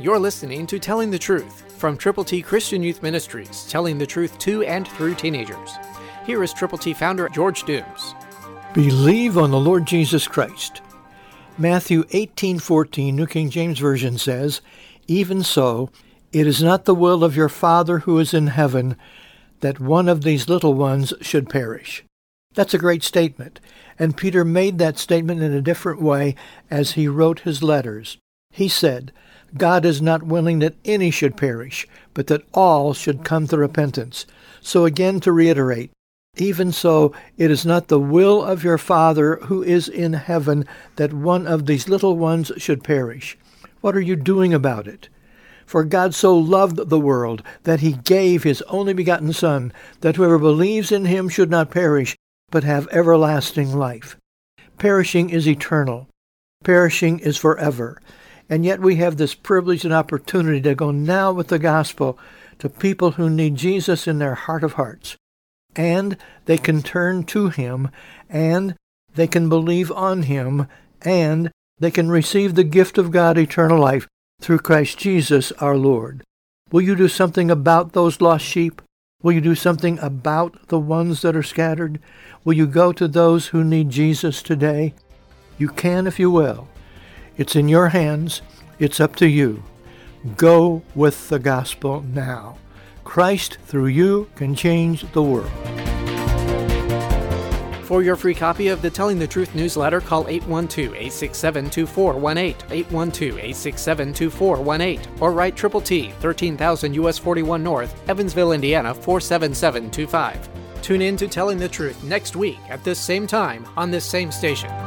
You're listening to Telling the Truth from Triple T Christian Youth Ministries, telling the truth to and through teenagers. Here is Triple T founder George Dooms. Believe on the Lord Jesus Christ. Matthew 18:14, New King James Version says, "Even so, it is not the will of your Father who is in heaven that one of these little ones should perish." That's a great statement, and Peter made that statement in a different way as he wrote his letters. He said, "God is not willing that any should perish, but that all should come to repentance." So again, to reiterate, even so, it is not the will of your Father who is in heaven that one of these little ones should perish. What are you doing about it? For God so loved the world that he gave his only begotten Son, that whoever believes in him should not perish, but have everlasting life. Perishing is eternal. Perishing is forever. And yet we have this privilege and opportunity to go now with the gospel to people who need Jesus in their heart of hearts. And they can turn to him, and they can believe on him, and they can receive the gift of God, eternal life, through Christ Jesus our Lord. Will you do something about those lost sheep? Will you do something about the ones that are scattered? Will you go to those who need Jesus today? You can if you will. It's in your hands. It's up to you. Go with the gospel now. Christ, through you, can change the world. For your free copy of the Telling the Truth newsletter, call 812-867-2418, 812-867-2418, or write Triple T, 13,000 U.S. 41 North, Evansville, Indiana, 47725. Tune in to Telling the Truth next week at this same time on this same station.